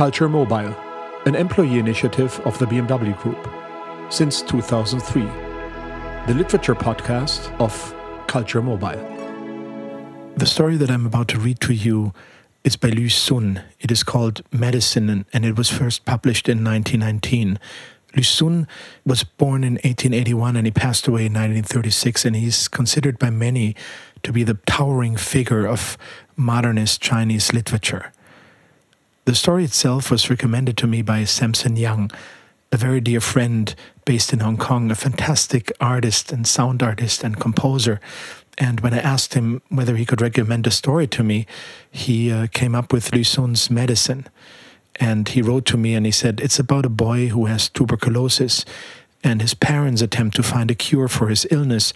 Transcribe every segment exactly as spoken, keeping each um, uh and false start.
Culture Mobile, an employee initiative of the B M W Group, since two thousand three, the literature podcast of Culture Mobile. The story that I'm about to read to you is by Lu Xun. It is called Medicine, and it was first published in nineteen nineteen. Lu Xun was born in eighteen eighty-one and he passed away in nineteen thirty-six, and he's considered by many to be the towering figure of modernist Chinese literature. The story itself was recommended to me by Samson Young, a very dear friend based in Hong Kong, a fantastic artist and sound artist and composer. And when I asked him whether he could recommend a story to me, he uh, came up with Lu Xun's Medicine. And he wrote to me and he said, it's about a boy who has tuberculosis and his parents attempt to find a cure for his illness,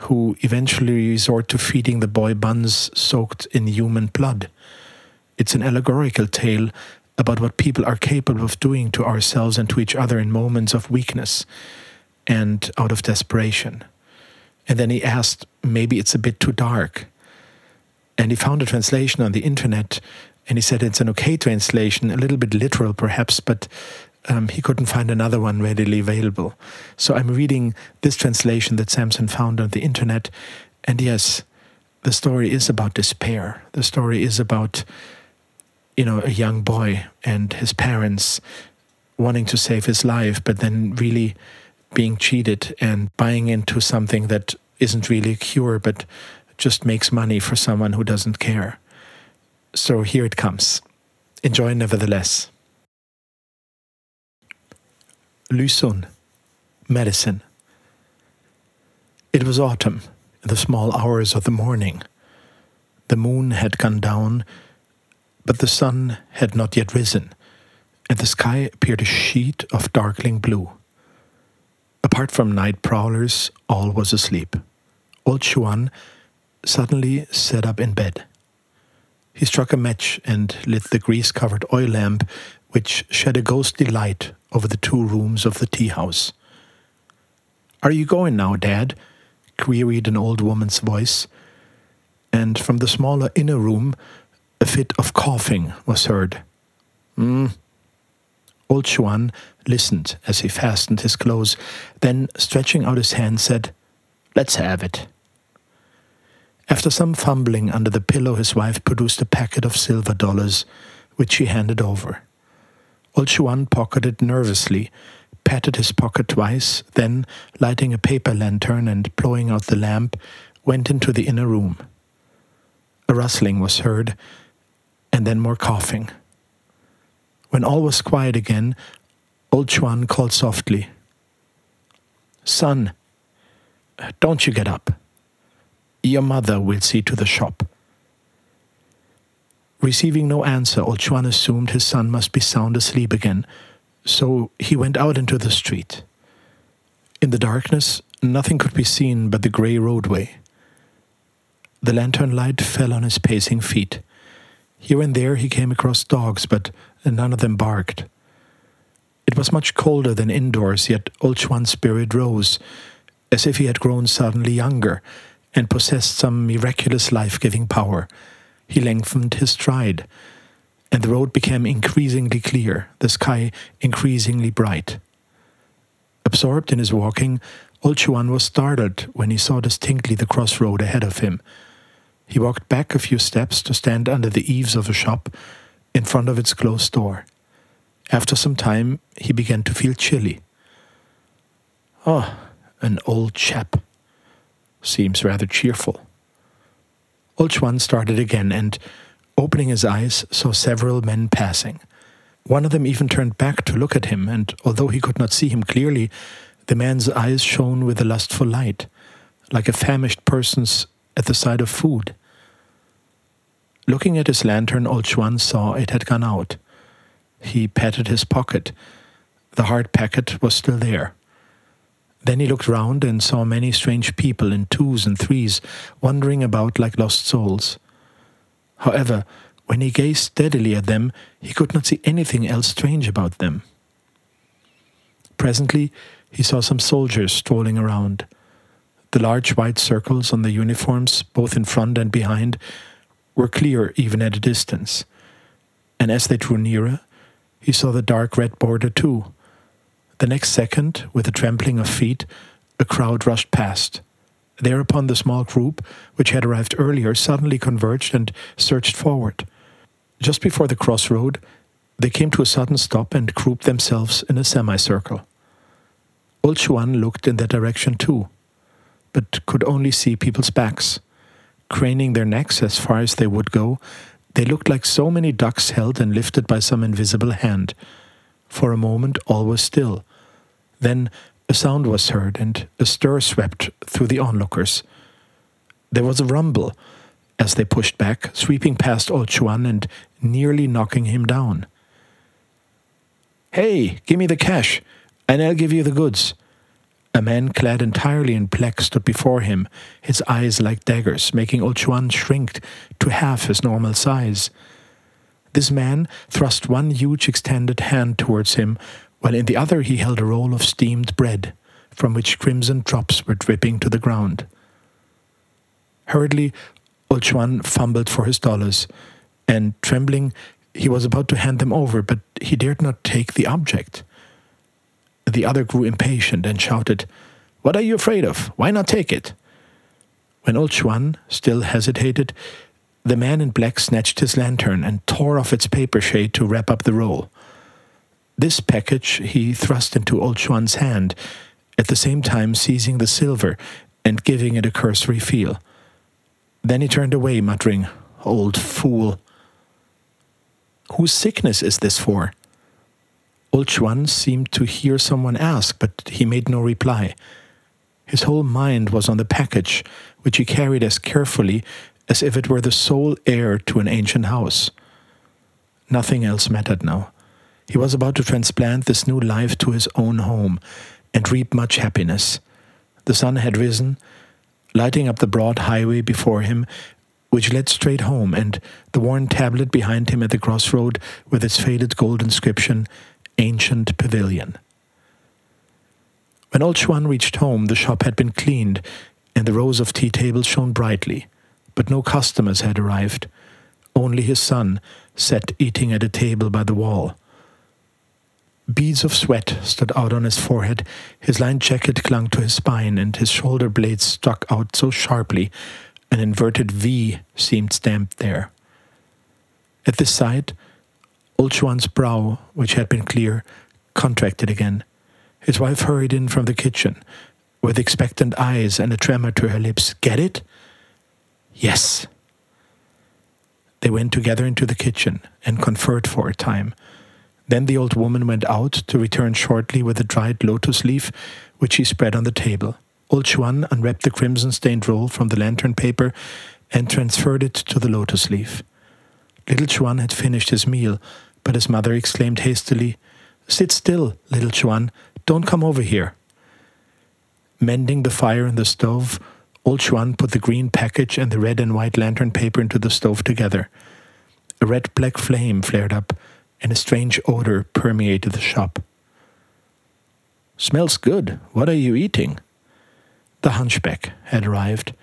who eventually resort to feeding the boy buns soaked in human blood. It's an allegorical tale about what people are capable of doing to ourselves and to each other in moments of weakness and out of desperation. And then he asked, maybe it's a bit too dark. And he found a translation on the internet, and he said it's an okay translation, a little bit literal perhaps, but um, he couldn't find another one readily available. So I'm reading this translation that Samson found on the internet, and yes, the story is about despair. The story is about, you know, a young boy and his parents wanting to save his life, but then really being cheated and buying into something that isn't really a cure, but just makes money for someone who doesn't care. So here it comes. Enjoy nevertheless. Lu Xun, Medicine. It was autumn, in the small hours of the morning. The moon had gone down, but the sun had not yet risen, and the sky appeared a sheet of darkling blue. Apart from night prowlers, all was asleep. Old Xuan suddenly sat up in bed. He struck a match and lit the grease-covered oil lamp, which shed a ghostly light over the two rooms of the tea house. "Are you going now, Dad?" queried an old woman's voice, and from the smaller inner room, a fit of coughing was heard. Hmm. Old Xuan listened as he fastened his clothes, then, stretching out his hand, said, "Let's have it." After some fumbling under the pillow, his wife produced a packet of silver dollars, which she handed over. Old Xuan pocketed nervously, patted his pocket twice, then, lighting a paper lantern and blowing out the lamp, went into the inner room. A rustling was heard, and then more coughing. When all was quiet again, Old Xuan called softly, "Son, don't you get up. Your mother will see to the shop." Receiving no answer, Old Xuan assumed his son must be sound asleep again, so he went out into the street. In the darkness, nothing could be seen but the grey roadway. The lantern light fell on his pacing feet. Here and there he came across dogs, but none of them barked. It was much colder than indoors, yet Old Xuan's spirit rose, as if he had grown suddenly younger, and possessed some miraculous life-giving power. He lengthened his stride, and the road became increasingly clear, the sky increasingly bright. Absorbed in his walking, Old Xuan was startled when he saw distinctly the crossroad ahead of him. He walked back a few steps to stand under the eaves of a shop in front of its closed door. After some time, he began to feel chilly. "Oh, an old chap. Seems rather cheerful." Old Xuan started again and, opening his eyes, saw several men passing. One of them even turned back to look at him, and although he could not see him clearly, the man's eyes shone with a lustful light, like a famished person's at the sight of food. Looking at his lantern, Old Xuan saw it had gone out. He patted his pocket. The hard packet was still there. Then he looked round and saw many strange people in twos and threes, wandering about like lost souls. However, when he gazed steadily at them, he could not see anything else strange about them. Presently, he saw some soldiers strolling around. The large white circles on the uniforms, both in front and behind, were clear even at a distance, and as they drew nearer, He saw the dark red border too. The next second, with a trampling of feet, a crowd rushed past. Thereupon the small group, which had arrived earlier, suddenly converged and surged forward. Just before the crossroad, they came to a sudden stop and grouped themselves in a semicircle. Old Xuan looked in that direction too, but could only see people's backs. Craning their necks as far as they would go, they looked like so many ducks held and lifted by some invisible hand. For a moment all was still. Then a sound was heard, and a stir swept through the onlookers. There was a rumble as they pushed back, sweeping past old Xuan and nearly knocking him down. "Hey, give me the cash, and I'll give you the goods." A man clad entirely in black stood before him, his eyes like daggers, making old Xuan shrink to half his normal size. This man thrust one huge extended hand towards him, while in the other he held a roll of steamed bread, from which crimson drops were dripping to the ground. Hurriedly, old Xuan fumbled for his dollars, and, trembling, he was about to hand them over, but he dared not take the object. The other grew impatient and shouted, "What are you afraid of? Why not take it?" When old Xuan still hesitated, the man in black snatched his lantern and tore off its paper shade to wrap up the roll. This package he thrust into old Xuan's hand, at the same time seizing the silver and giving it a cursory feel. Then he turned away, muttering, "Old fool." "Whose sickness is this for?" Old Xuan seemed to hear someone ask, but he made no reply. His whole mind was on the package, which he carried as carefully as if it were the sole heir to an ancient house. Nothing else mattered now. He was about to transplant this new life to his own home and reap much happiness. The sun had risen, lighting up the broad highway before him, which led straight home, and the worn tablet behind him at the crossroad with its faded gold inscription, "Ancient Pavilion." When old Xuan reached home, the shop had been cleaned, and the rows of tea tables shone brightly, but no customers had arrived. Only his son sat eating at a table by the wall. Beads of sweat stood out on his forehead, his lined jacket clung to his spine, and his shoulder blades stuck out so sharply, an inverted V seemed stamped there. At this sight, old Xuan's brow, which had been clear, contracted again. His wife hurried in from the kitchen, with expectant eyes and a tremor to her lips. "Get it?" "Yes." They went together into the kitchen and conferred for a time. Then the old woman went out, to return shortly with a dried lotus leaf, which she spread on the table. Old Xuan unwrapped the crimson-stained roll from the lantern paper and transferred it to the lotus leaf. Little Xuan had finished his meal, but his mother exclaimed hastily, "Sit still, little Xuan, don't come over here." Mending the fire in the stove, old Xuan put the green package and the red and white lantern paper into the stove together. A red-black flame flared up, and a strange odor permeated the shop. "Smells good. What are you eating?" The hunchback had arrived.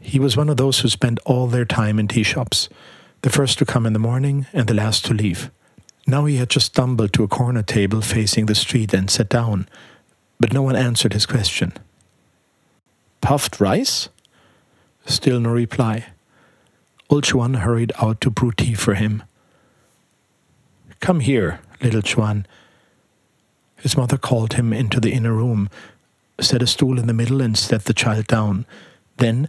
He was one of those who spend all their time in tea shops, the first to come in the morning and the last to leave. Now he had just stumbled to a corner table facing the street and sat down, but no one answered his question. "Puffed rice?" Still no reply. Old Xuan hurried out to brew tea for him. "Come here, little Xuan." His mother called him into the inner room, set a stool in the middle and set the child down. Then,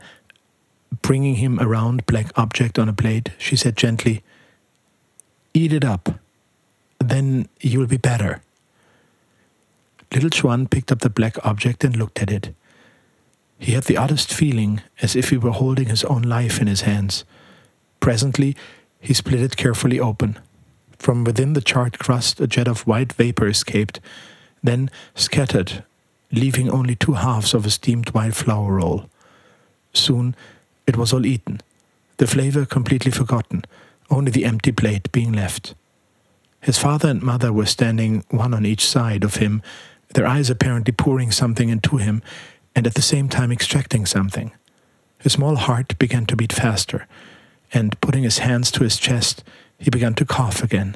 bringing him a round black object on a plate, she said gently, "Eat it up. Then you'll be better." Little Xuan picked up the black object and looked at it. He had the oddest feeling, as if he were holding his own life in his hands. Presently, he split it carefully open. From within the charred crust, a jet of white vapor escaped, then scattered, leaving only two halves of a steamed white flour roll. Soon, it was all eaten, the flavor completely forgotten, only the empty plate being left. His father and mother were standing one on each side of him, their eyes apparently pouring something into him, and at the same time extracting something. His small heart began to beat faster, and putting his hands to his chest, he began to cough again.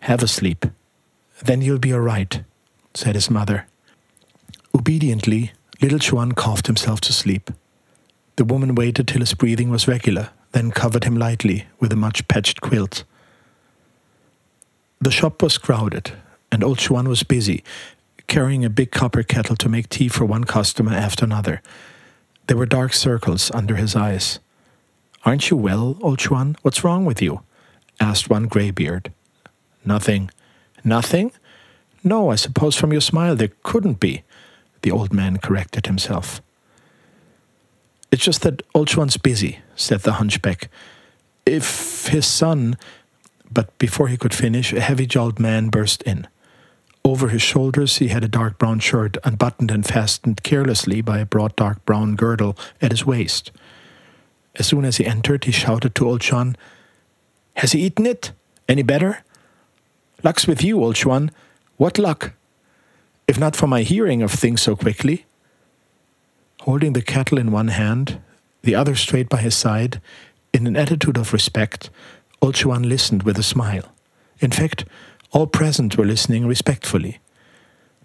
Have a sleep. Then you'll be all right, said his mother. Obediently, little Xuan coughed himself to sleep. The woman waited till his breathing was regular, then covered him lightly with a much-patched quilt. The shop was crowded, and old Xuan was busy, carrying a big copper kettle to make tea for one customer after another. There were dark circles under his eyes. "Aren't you well, old Xuan? What's wrong with you?" asked one greybeard. "Nothing." "Nothing? No, I suppose from your smile there couldn't be," the old man corrected himself. "It's just that old Xuan's busy," said the hunchback. "If his son..." But before he could finish, a heavy-jowled man burst in. Over his shoulders he had a dark brown shirt, unbuttoned and fastened carelessly by a broad dark brown girdle at his waist. As soon as he entered, he shouted to old Xuan, "Has he eaten it? Any better?" "Luck's with you, old Xuan. What luck? If not for my hearing of things so quickly." Holding the kettle in one hand, the other straight by his side, in an attitude of respect, old Xuan listened with a smile. In fact, all present were listening respectfully.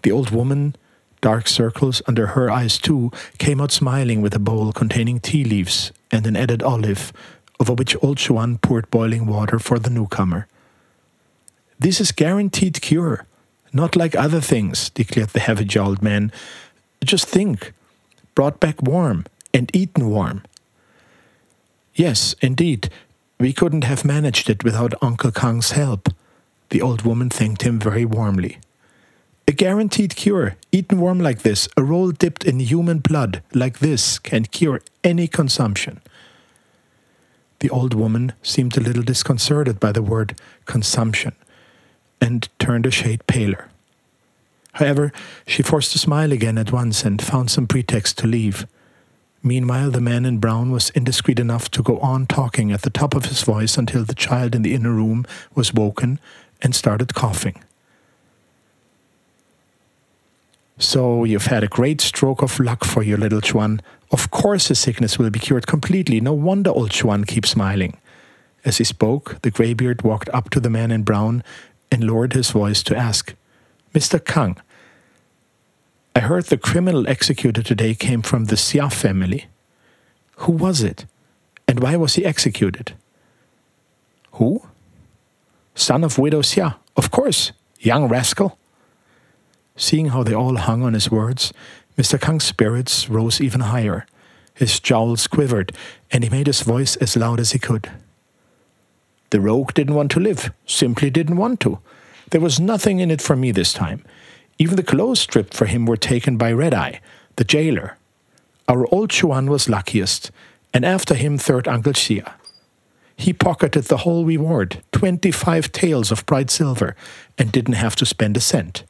The old woman, dark circles under her eyes too, came out smiling with a bowl containing tea leaves and an added olive, over which old Xuan poured boiling water for the newcomer. "This is guaranteed cure, not like other things," declared the heavy-jowled man. "Just think, brought back warm and eaten warm." "Yes, indeed. We couldn't have managed it without Uncle Kang's help." The old woman thanked him very warmly. "A guaranteed cure, eaten warm like this, a roll dipped in human blood like this can cure any consumption." The old woman seemed a little disconcerted by the word consumption and turned a shade paler. However, she forced a smile again at once and found some pretext to leave. Meanwhile, the man in brown was indiscreet enough to go on talking at the top of his voice until the child in the inner room was woken and started coughing. "So you've had a great stroke of luck for your little Xuan. Of course his sickness will be cured completely. No wonder old Xuan keeps smiling." As he spoke, the greybeard walked up to the man in brown and lowered his voice to ask, "Mister Kang, I heard the criminal executed today came from the Xia family. Who was it? And why was he executed?" "Who? Son of widow Xia, of course. Young rascal." Seeing how they all hung on his words, Mister Kang's spirits rose even higher. His jowls quivered, and he made his voice as loud as he could. "The rogue didn't want to live, simply didn't want to. There was nothing in it for me this time. Even the clothes stripped for him were taken by Red Eye, the jailer. Our old Xuan was luckiest, and after him third Uncle Xia. He pocketed the whole reward, twenty-five taels of bright silver, and didn't have to spend a cent."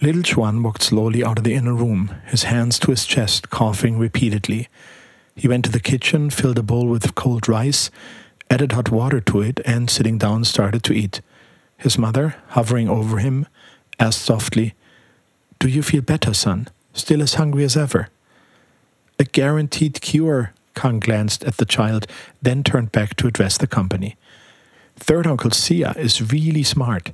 Little Xuan walked slowly out of the inner room, his hands to his chest, coughing repeatedly. He went to the kitchen, filled a bowl with cold rice, added hot water to it, and sitting down started to eat. His mother, hovering over him, asked softly, "Do you feel better, son? Still as hungry as ever?" "A guaranteed cure." Kang glanced at the child, then turned back to address the company. "Third Uncle Xia is really smart.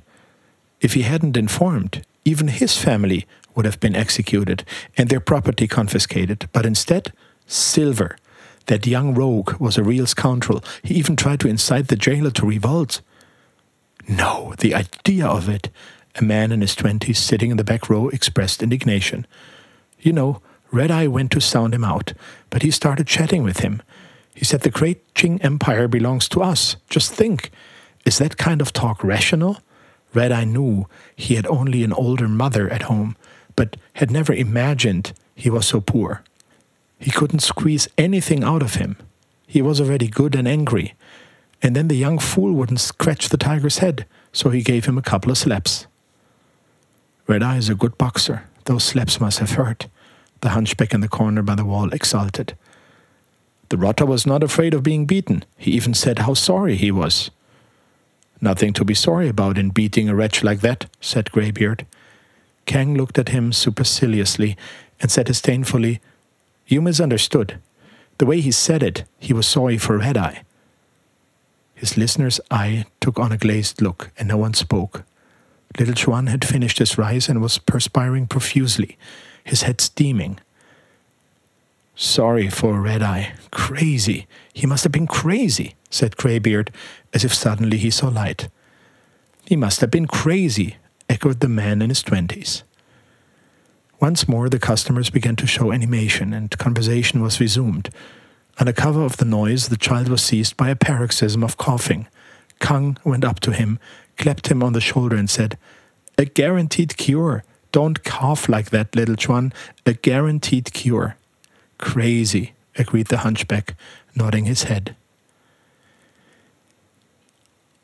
If he hadn't informed, even his family would have been executed and their property confiscated. But instead, silver. That young rogue was a real scoundrel. He even tried to incite the jailer to revolt." "No, the idea of it!" A man in his twenties sitting in the back row expressed indignation. "You know, Red Eye went to sound him out, but he started chatting with him. He said the great Qing Empire belongs to us. Just think, is that kind of talk rational?" Red Eye knew he had only an older mother at home, but had never imagined he was so poor. He couldn't squeeze anything out of him. He was already good and angry. And then the young fool wouldn't scratch the tiger's head, so he gave him a couple of slaps. "Red Eye is a good boxer. Those slaps must have hurt," the hunchback in the corner by the wall exulted. "The rotter was not afraid of being beaten. He even said how sorry he was." "Nothing to be sorry about in beating a wretch like that," said Greybeard. Kang looked at him superciliously and said disdainfully, "You misunderstood. The way he said it, he was sorry for Red Eye." His listener's eye took on a glazed look, and no one spoke. Little Chuan had finished his rice and was perspiring profusely, his head steaming. "Sorry for a red eye. Crazy. He must have been crazy," said Greybeard, as if suddenly he saw light. "He must have been crazy," echoed the man in his twenties. Once more the customers began to show animation, and conversation was resumed. Under cover of the noise, the child was seized by a paroxysm of coughing. Kang went up to him, clapped him on the shoulder and said, "A guaranteed cure. Don't cough like that, little Chuan. A guaranteed cure." "Crazy," agreed the hunchback, nodding his head.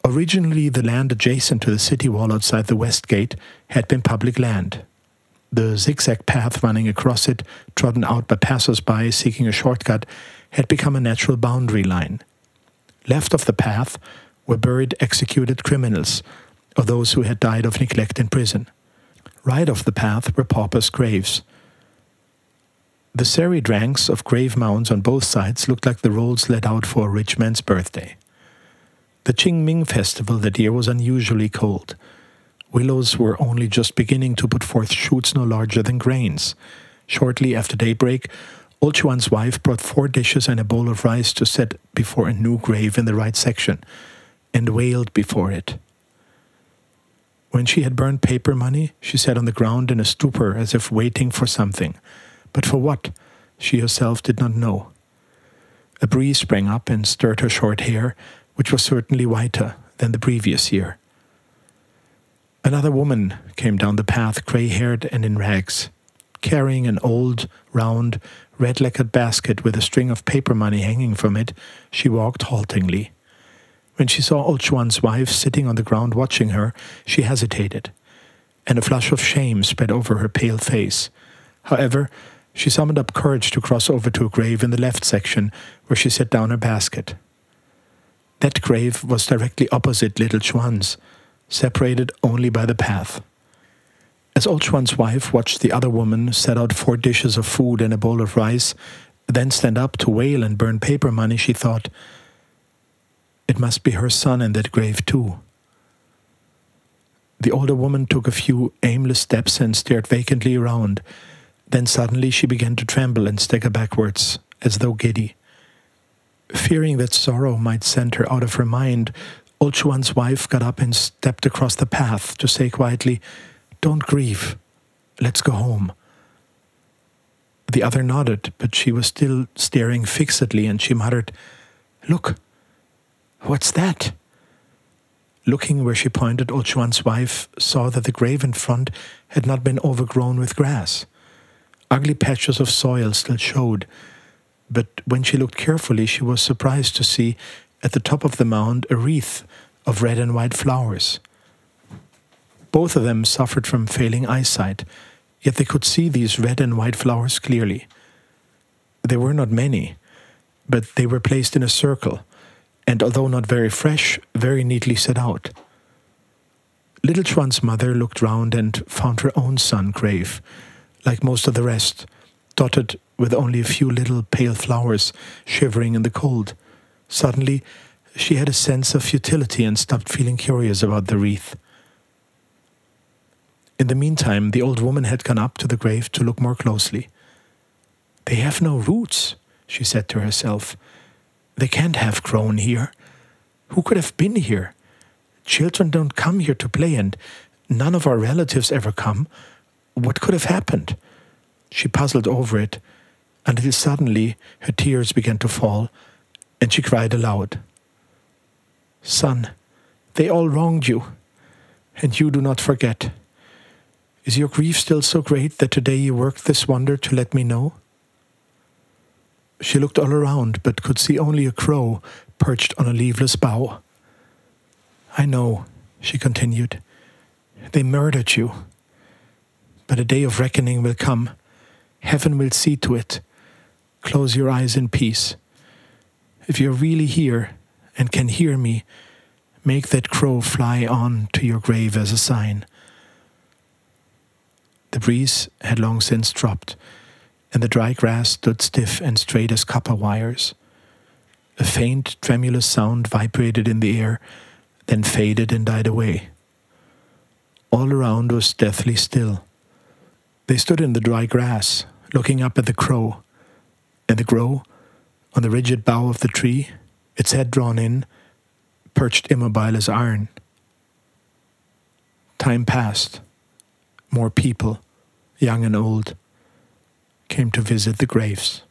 Originally, the land adjacent to the city wall outside the west gate had been public land. The zigzag path running across it, trodden out by passers-by seeking a shortcut, had become a natural boundary line. Left of the path were buried executed criminals, or those who had died of neglect in prison. Right of the path were paupers' graves. The serried ranks of grave mounds on both sides looked like the rolls let out for a rich man's birthday. The Qingming festival that year was unusually cold. Willows were only just beginning to put forth shoots no larger than grains. Shortly after daybreak, Old Chuan's wife brought four dishes and a bowl of rice to set before a new grave in the right section, and wailed before it. When she had burned paper money, she sat on the ground in a stupor as if waiting for something. But for what, she herself did not know. A breeze sprang up and stirred her short hair, which was certainly whiter than the previous year. Another woman came down the path, grey-haired and in rags, carrying an old, round, red-lacquered basket with a string of paper money hanging from it. She walked haltingly. When she saw Old Chuan's wife sitting on the ground watching her, she hesitated, and a flush of shame spread over her pale face. However, she summoned up courage to cross over to a grave in the left section, where she set down her basket. That grave was directly opposite Little Chuan's, separated only by the path. As Old Chuan's wife watched the other woman set out four dishes of food and a bowl of rice, then stand up to wail and burn paper money, she thought, "It must be her son in that grave too." The older woman took a few aimless steps and stared vacantly around. Then suddenly she began to tremble and stagger backwards, as though giddy. Fearing that sorrow might send her out of her mind, Old Chuan's wife got up and stepped across the path to say quietly, "Don't grieve. Let's go home." The other nodded, but she was still staring fixedly, and she muttered, "Look, what's that?" Looking where she pointed, Old Chuan's wife saw that the grave in front had not been overgrown with grass. Ugly patches of soil still showed, but when she looked carefully, she was surprised to see at the top of the mound a wreath of red and white flowers. Both of them suffered from failing eyesight, yet they could see these red and white flowers clearly. There were not many, but they were placed in a circle, and although not very fresh, very neatly set out. Little Chuan's mother looked round and found her own son grave, like most of the rest, dotted with only a few little pale flowers shivering in the cold. Suddenly, she had a sense of futility and stopped feeling curious about the wreath. In the meantime, the old woman had gone up to the grave to look more closely. "They have no roots," she said to herself. "They can't have grown here. Who could have been here? Children don't come here to play, and none of our relatives ever come. What could have happened?" She puzzled over it, until suddenly her tears began to fall, and she cried aloud. "Son, they all wronged you, and you do not forget. Is your grief still so great that today you worked this wonder to let me know?" She looked all around, but could see only a crow perched on a leafless bough. "I know," she continued, "they murdered you. But a day of reckoning will come. Heaven will see to it. Close your eyes in peace. If you're really here and can hear me, make that crow fly on to your grave as a sign." The breeze had long since dropped, and the dry grass stood stiff and straight as copper wires. A faint, tremulous sound vibrated in the air, then faded and died away. All around was deathly still. They stood in the dry grass, looking up at the crow. And the crow, on the rigid bough of the tree, its head drawn in, perched immobile as iron. Time passed. More people, young and old, came to visit the graves.